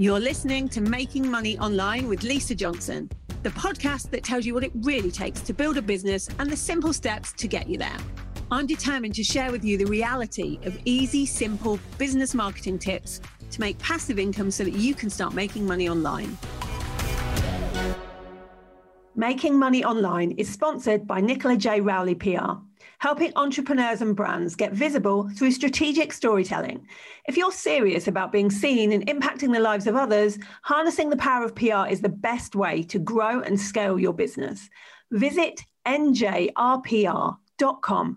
You're listening to Making Money Online with Lisa Johnson, the podcast that tells you what it really takes to build a business and the simple steps to get you there. I'm determined to share with you the reality of easy, simple business marketing tips to make passive income so that you can start making money online. Making Money Online is sponsored by Nicola J. Rowley PR, helping entrepreneurs and brands get visible through strategic storytelling. If you're serious about being seen and impacting the lives of others, harnessing the power of PR is the best way to grow and scale your business. Visit njrpr.com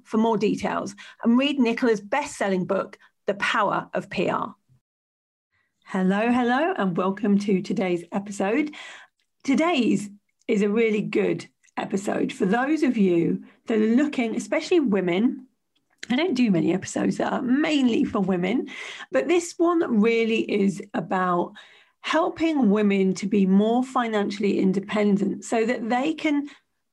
for more details and read Nicola's best-selling book, The Power of PR. Hello, and welcome to today's episode. Today's is a really good episode for those of you that are looking, especially women. I don't do many episodes that are mainly for women, but this one really is about helping women to be more financially independent so that they can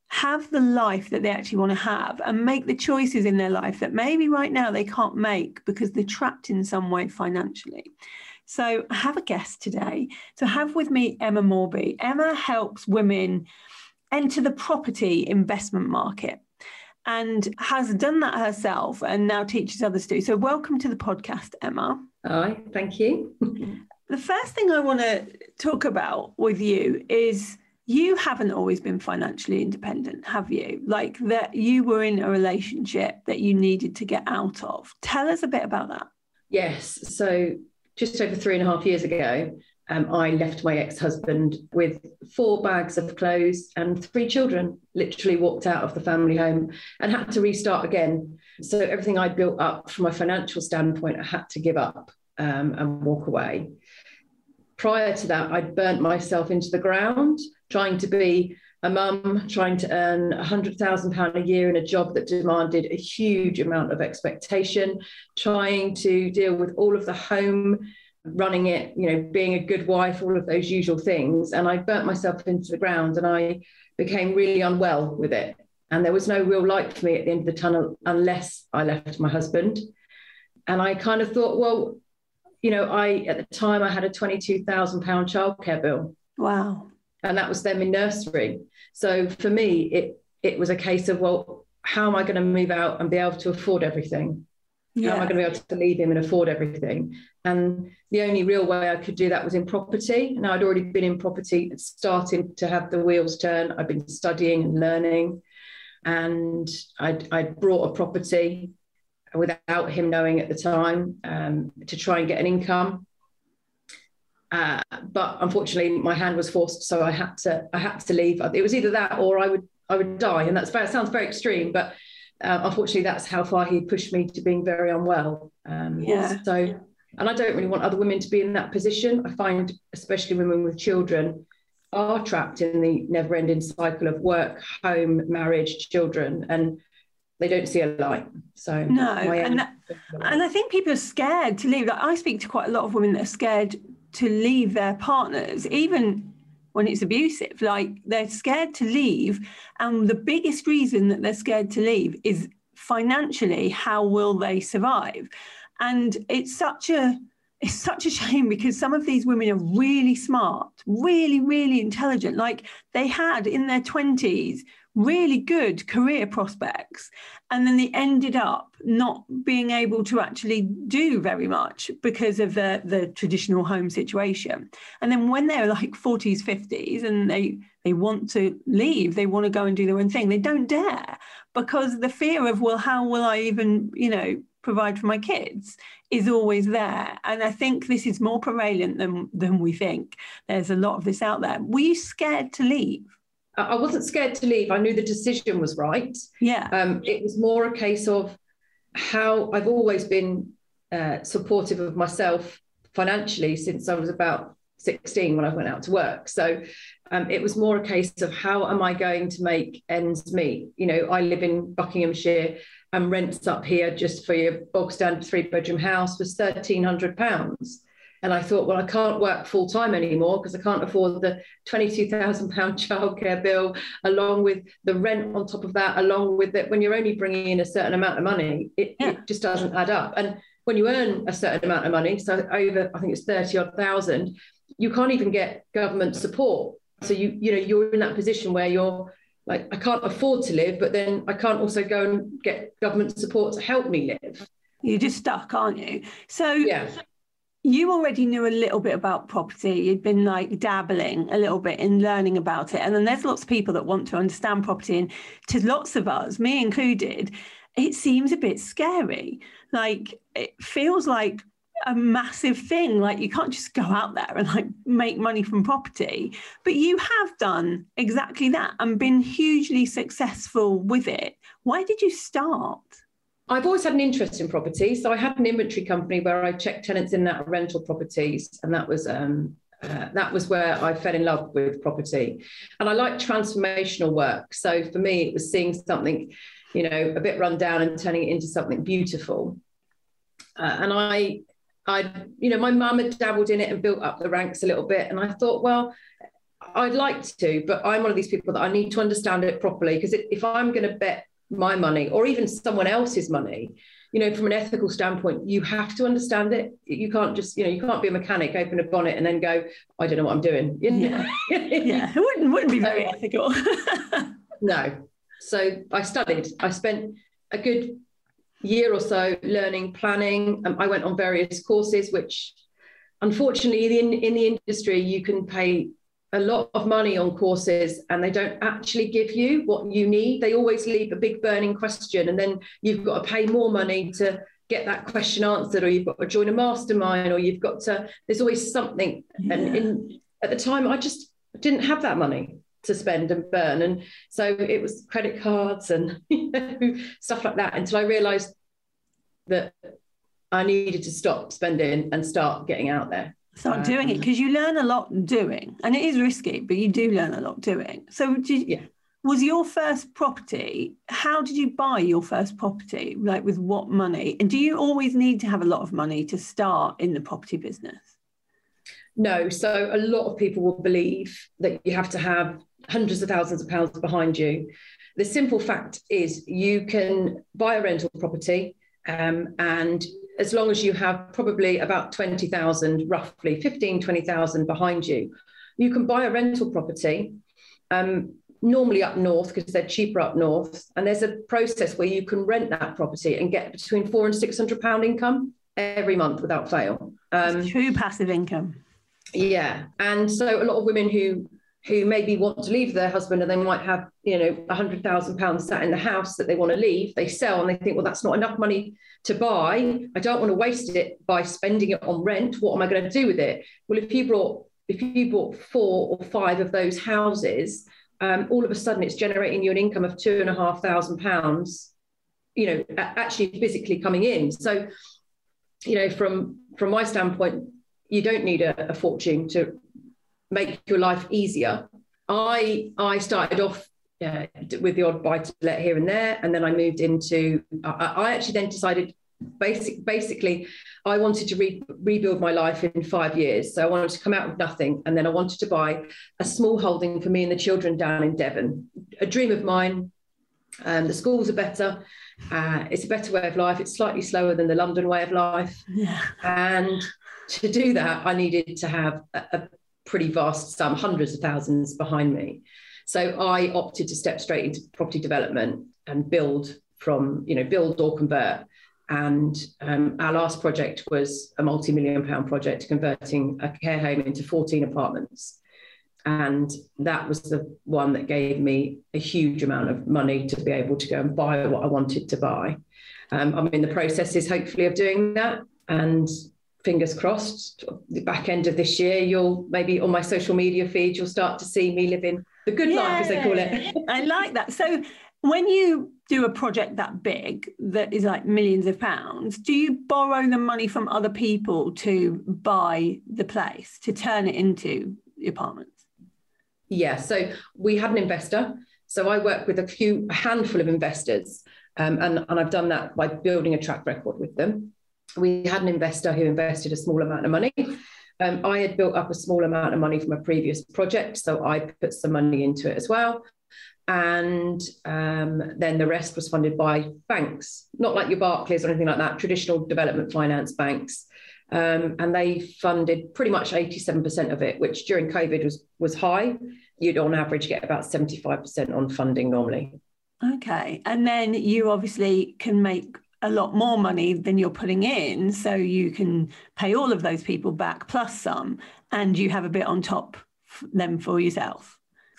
have the life that they actually want to have and make the choices in their life that maybe right now they can't make because they're trapped in some way financially. So I have a guest today. So I have with me Emma Morby. Emma helps women enter the property investment market and has done that herself and now teaches others to. So welcome to the podcast, Emma. Hi, thank you. The first thing I want to talk about with you is you haven't always been financially independent, have you? Like that you were in a relationship that you needed to get out of. Tell us a bit about that. Yes. So just over 3.5 years ago, I left my ex-husband with 4 bags of clothes and 3 children, literally walked out of the family home and had to restart again. So everything I built up from a financial standpoint, I had to give up and walk away. Prior to that, I'd burnt myself into the ground, trying to be a mum, trying to earn £100,000 a year in a job that demanded a huge amount of expectation, trying to deal with all of the home, running it, you know, being a good wife, all of those usual things. And I burnt myself into the ground and I became really unwell with it. And there was no real light for me at the end of the tunnel unless I left my husband. And I kind of thought, well, you know, at the time I had a £22,000 childcare bill. Wow. And that was them in nursery. So for me, it was a case of, well, how am I going to move out and be able to afford everything? Yeah. How am I going to be able to leave him and afford everything? And the only real way I could do that was in property. And I'd already been in property and starting to have the wheels turn. I'd been studying and learning. And I'd bought a property without him knowing at the time to try and get an income. But unfortunately, my hand was forced, so I had to leave. It was either that or I would die, and that sounds very extreme. But unfortunately, that's how far he pushed me to being very unwell. So, and I don't really want other women to be in that position. I find, especially women with children, are trapped in the never-ending cycle of work, home, marriage, children, and they don't see a light. So no, and I think people are scared to leave. Like I speak to quite a lot of women that are scared to leave their partners, even when it's abusive. Like they're scared to leave, and the biggest reason that they're scared to leave is financially. How will they survive? And it's such a shame, because some of these women are really smart, really intelligent. Like they had in their 20s really good career prospects, and then they ended up not being able to actually do very much because of the traditional home situation. And then when they're like 40s, 50s, and they want to leave, they want to go and do their own thing, they don't dare, because the fear of, well, how will I even, you know, provide for my kids is always there. And I think this is more prevalent than we think. There's a lot of this out there. Were you scared to leave? I wasn't scared to leave. I knew the decision was right. Yeah. It was more a case of how I've always been supportive of myself financially since I was about 16 when I went out to work. So it was more a case of how am I going to make ends meet? You know, I live in Buckinghamshire and rents up here just for your bog standard 3-bedroom house was £1,300. And I thought, well, I can't work full time anymore because I can't afford the £22,000 childcare bill, along with the rent on top of that, along with it. When you're only bringing in a certain amount of money, it just doesn't add up. And when you earn a certain amount of money, so over, I think it's 30,000, you can't even get government support. So you know, you're in that position where you're like, I can't afford to live, but then I can't also go and get government support to help me live. You're just stuck, aren't you? So yeah. You already knew a little bit about property. You'd been like dabbling a little bit in learning about it. And then there's lots of people that want to understand property, and to lots of us, me included, it seems a bit scary. Like, it feels like a massive thing. Like, you can't just go out there and like make money from property, but you have done exactly that and been hugely successful with it. Why did you start? I've always had an interest in property. So I had an inventory company where I checked tenants in and out of rental properties. And that was where I fell in love with property. And I like transformational work. So for me, it was seeing something, you know, a bit run down and turning it into something beautiful. And I, you know, my mum had dabbled in it and built up the ranks a little bit. And I thought, well, I'd like to, but I'm one of these people that I need to understand it properly, because if I'm going to bet my money or even someone else's money, you know, from an ethical standpoint, you have to understand it. You can't just, you know, you can't be a mechanic, open a bonnet and then go, I don't know what I'm doing. Yeah, yeah. It wouldn't be very ethical. No. So I studied. I spent a good year or so learning planning. I went on various courses, which unfortunately in the industry, you can pay a lot of money on courses and they don't actually give you what you need. They always leave a big burning question, and then you've got to pay more money to get that question answered, or you've got to join a mastermind, or you've got to, there's always something. Yeah. And at the time, I just didn't have that money to spend and burn. And so it was credit cards and, you know, stuff like that, until I realised that I needed to stop spending and start getting out there. Start doing it, because you learn a lot doing, and it is risky, but you do learn a lot doing. So was your first property, how did you buy your first property? Like, with what money? And do you always need to have a lot of money to start in the property business? No. So a lot of people will believe that you have to have hundreds of thousands of pounds behind you. The simple fact is you can buy a rental property and as long as you have probably about 20,000, roughly 15, 20,000 behind you, you can buy a rental property, normally up north, because they're cheaper up north. And there's a process where you can rent that property and get between £400 and £600 income every month without fail. True passive income. Yeah. And so a lot of women who maybe want to leave their husband, and they might have, you know, £100,000 sat in the house that they want to leave, they sell and they think, well, that's not enough money to buy. I don't want to waste it by spending it on rent. What am I going to do with it? Well, if you bought 4 or 5 of those houses, all of a sudden it's generating you an income of £2,500, you know, actually physically coming in. So, you know, from my standpoint, you don't need a fortune to make your life easier. I started off with the odd buy-to-let here and there, and then I moved into, I actually then decided basically I wanted to rebuild my life in 5 years. So I wanted to come out with nothing, and then I wanted to buy a small holding for me and the children down in Devon. A dream of mine. The schools are better. It's a better way of life. It's slightly slower than the London way of life. Yeah. And to do that, I needed to have a pretty vast sum, hundreds of thousands behind me. So I opted to step straight into property development and build or convert. And our last project was a multi-million-pound project, converting a care home into 14 apartments. And that was the one that gave me a huge amount of money to be able to go and buy what I wanted to buy. I'm in the processes, hopefully, of doing that. And fingers crossed, the back end of this year, you'll maybe on my social media feed, you'll start to see me living the good life, as they call it. I like that. So when you do a project that big, that is like millions of pounds, do you borrow the money from other people to buy the place, to turn it into apartments? Yeah. So we had an investor. So I work with a handful of investors, and I've done that by building a track record with them. We had an investor who invested a small amount of money. I had built up a small amount of money from a previous project, so I put some money into it as well. And then the rest was funded by banks, not like your Barclays or anything like that, traditional development finance banks. And they funded pretty much 87% of it, which during COVID was high. You'd on average get about 75% on funding normally. Okay. And then you obviously can make a lot more money than you're putting in. So you can pay all of those people back plus some, and you have a bit on top then for yourself.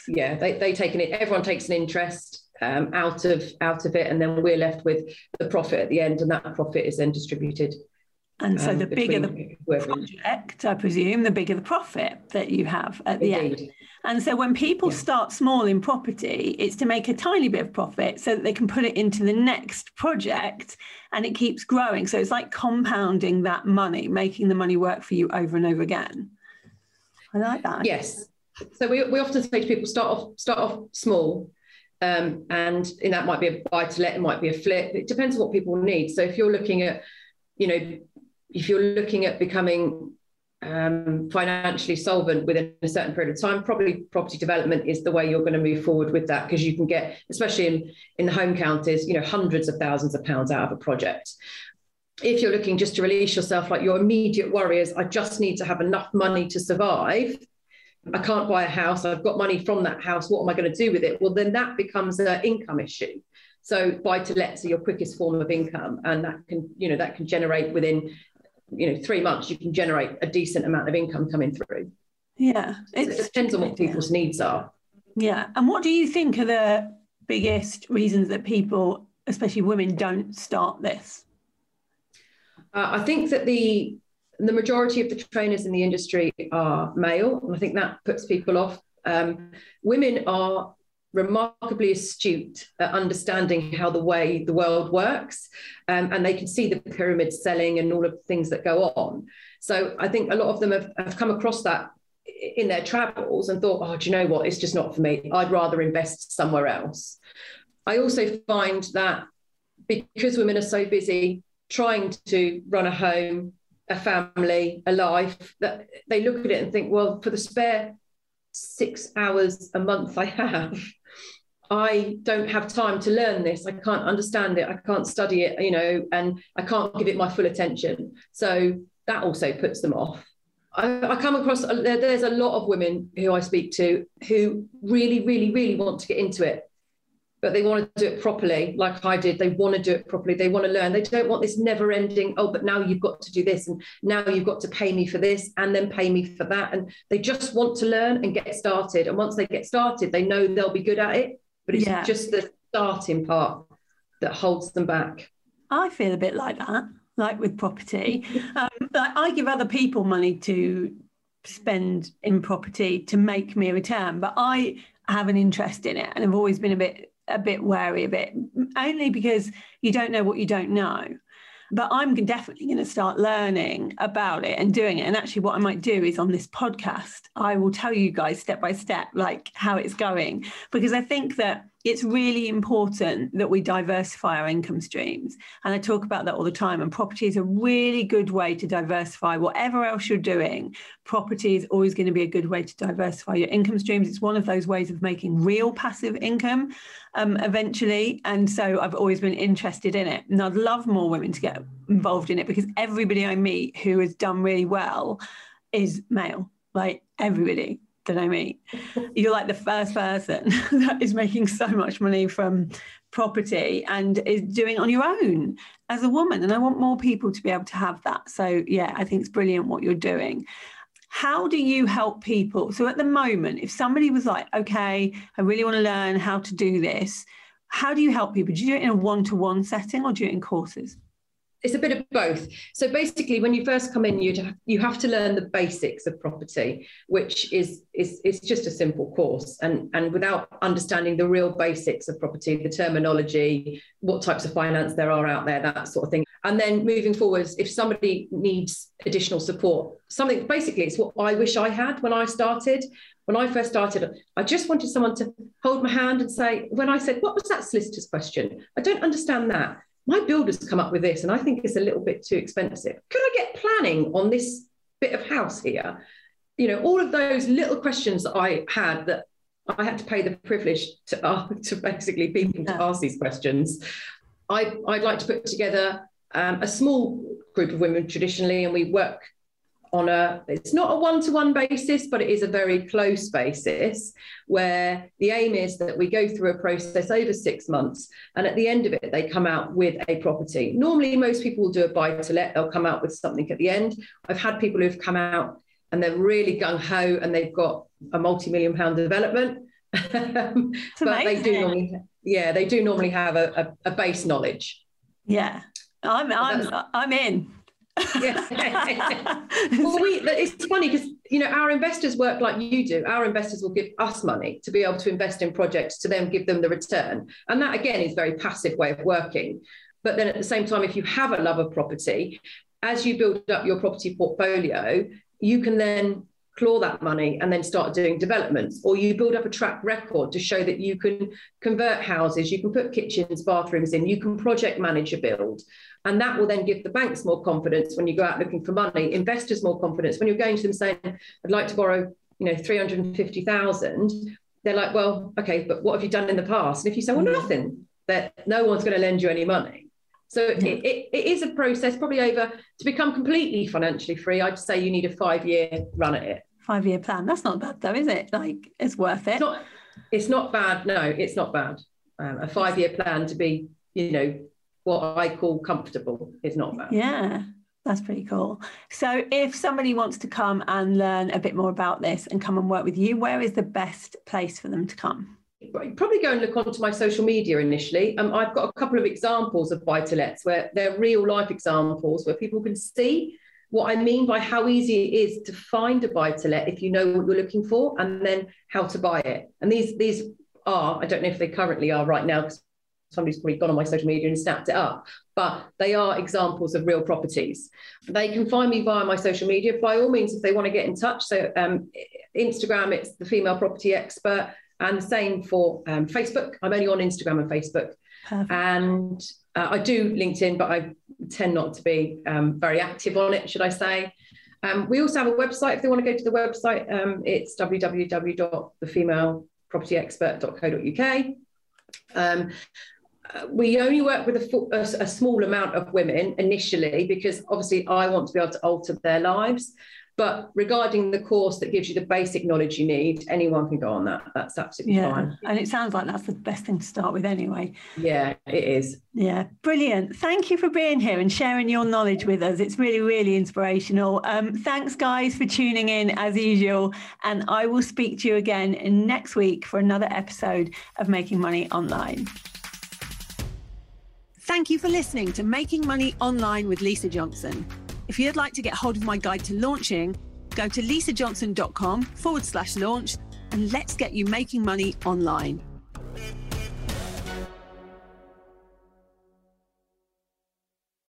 Yeah, they take an, everyone takes an interest out of it, and then we're left with the profit at the end, and that profit is then distributed. And so the bigger the project, I presume, the bigger the profit that you have at the end. And so when people start small in property, it's to make a tiny bit of profit so that they can put it into the next project, and it keeps growing. So it's like compounding that money, making the money work for you over and over again. I like that. Yes. So we often say to people, start off small. And that might be a buy-to-let, it might be a flip. It depends on what people need. So if you're looking at, if you're looking at becoming financially solvent within a certain period of time, probably property development is the way you're going to move forward with that, because you can get, especially in the home counties, hundreds of thousands of pounds out of a project. If you're looking just to release yourself, like your immediate worry is, I just need to have enough money to survive. I can't buy a house. I've got money from that house. What am I going to do with it? Well, then that becomes an income issue. So buy-to-lets are your quickest form of income, and that can generate within 3 months. You can generate a decent amount of income coming through. Yeah, so it depends on what people's needs are. Yeah, and what do you think are the biggest reasons that people, especially women, don't start this? I think that the majority of the trainers in the industry are male, and I think that puts people off. Women are remarkably astute at understanding how the world works, and they can see the pyramid selling and all of the things that go on. So I think a lot of them have come across that in their travels and thought, oh, do you know what? It's just not for me. I'd rather invest somewhere else. I also find that because women are so busy trying to run a home, a family, a life, that they look at it and think, well, for the spare 6 hours a month I have, I don't have time to learn this. I can't understand it. I can't study it, and I can't give it my full attention. So that also puts them off. I come across, there's a lot of women who I speak to who really, really, really want to get into it, but they want to do it properly, like I did. They want to do it properly. They want to learn. They don't want this never ending, oh, but now you've got to do this, and now you've got to pay me for this, and then pay me for that. And they just want to learn and get started. And once they get started, they know they'll be good at it, but it's just the starting part that holds them back. I feel a bit like that, like with property. I give other people money to spend in property to make me a return, but I have an interest in it, and I've always been a bit wary of it, only because you don't know what you don't know. But I'm definitely going to start learning about it and doing it. And actually what I might do is, on this podcast, I will tell you guys step by step, like how it's going, because I think that it's really important that we diversify our income streams. And I talk about that all the time. And property is a really good way to diversify whatever else you're doing. Property is always going to be a good way to diversify your income streams. It's one of those ways of making real passive income eventually. And so I've always been interested in it. And I'd love more women to get involved in it, because everybody I meet who has done really well is male, like everybody that I meet. You're like the first person that is making so much money from property and is doing it on your own as a woman. And I want more people to be able to have that. So yeah, I think it's brilliant what you're doing. How do you help people? So at the moment, if somebody was like, okay, I really want to learn how to do this, how do you help people? Do you do it in a one-to-one setting, or do you do it in courses? It's a bit of both. So basically, when you first come in, you have to learn the basics of property, which is just a simple course. And without understanding the real basics of property, the terminology, what types of finance there are out there, that sort of thing. And then moving forwards, if somebody needs additional support, something basically it's what I wish I had when I started. When I first started, I just wanted someone to hold my hand and say, when I said, what was that solicitor's question? I don't understand that. My builder's come up with this and I think it's a little bit too expensive. Could I get planning on this bit of house here? All of those little questions that I had that I had to pay the privilege to basically people to ask these questions. I'd like to put together a small group of women traditionally, and we work on it's not a one-to-one basis, but it is a very close basis, where the aim is that we go through a process over 6 months, and at the end of it, they come out with a property. Normally, most people will do a buy-to-let. They'll come out with something at the end. I've had people who've come out and they're really gung-ho and they've got a multi-million-pound development. But they do normally have a base knowledge. Yeah, I'm in. Yeah. Well, it's funny because, you know, our investors work like you do. Our investors will give us money to be able to invest in projects to then give them the return. And that, again, is a very passive way of working. But then at the same time, if you have a love of property, as you build up your property portfolio, you can then claw that money and then start doing developments, or you build up a track record to show that you can convert houses, you can put kitchens, bathrooms in, you can project manage a build. And that will then give the banks more confidence when you go out looking for money, investors more confidence. When you're going to them saying, I'd like to borrow, you know, 350,000, they're like, well, okay, but what have you done in the past? And if you say, well, nothing, that no one's going to lend you any money. So it is a process, probably over, to become completely financially free, I'd say you need a 5-year run at it. 5-year plan. That's not bad though, is it? Like, it's worth it. It's not bad. No, it's not bad. A 5-year plan to be, you know, what I call comfortable is not bad. Yeah, that's pretty cool. So if somebody wants to come and learn a bit more about this and come and work with you, where is the best place for them to come? Probably go and look onto my social media initially. I've got a couple of examples of buy-to-lets where they're real life examples where people can see what I mean by how easy it is to find a buy-to-let if you know what you're looking for, and then how to buy it. And these are, I don't know if they currently are right now because somebody's probably gone on my social media and snapped it up, but they are examples of real properties. They can find me via my social media. By all means, if they want to get in touch. So Instagram, it's The Female Property Expert. And the same for Facebook. I'm only on Instagram and Facebook. Perfect. And I do LinkedIn, but I tend not to be very active on it, should I say. We also have a website. If they want to go to the website, it's www.thefemalepropertyexpert.co.uk. We only work with a small amount of women initially, because obviously I want to be able to alter their lives. But regarding the course that gives you the basic knowledge you need, anyone can go on that. That's absolutely fine. And it sounds like that's the best thing to start with anyway. Yeah, it is. Yeah, brilliant. Thank you for being here and sharing your knowledge with us. It's really, really inspirational. Thanks, guys, for tuning in as usual. And I will speak to you again next week for another episode of Making Money Online. Thank you for listening to Making Money Online with Lisa Johnson. If you'd like to get hold of my guide to launching, go to lisajohnson.com/launch and let's get you making money online.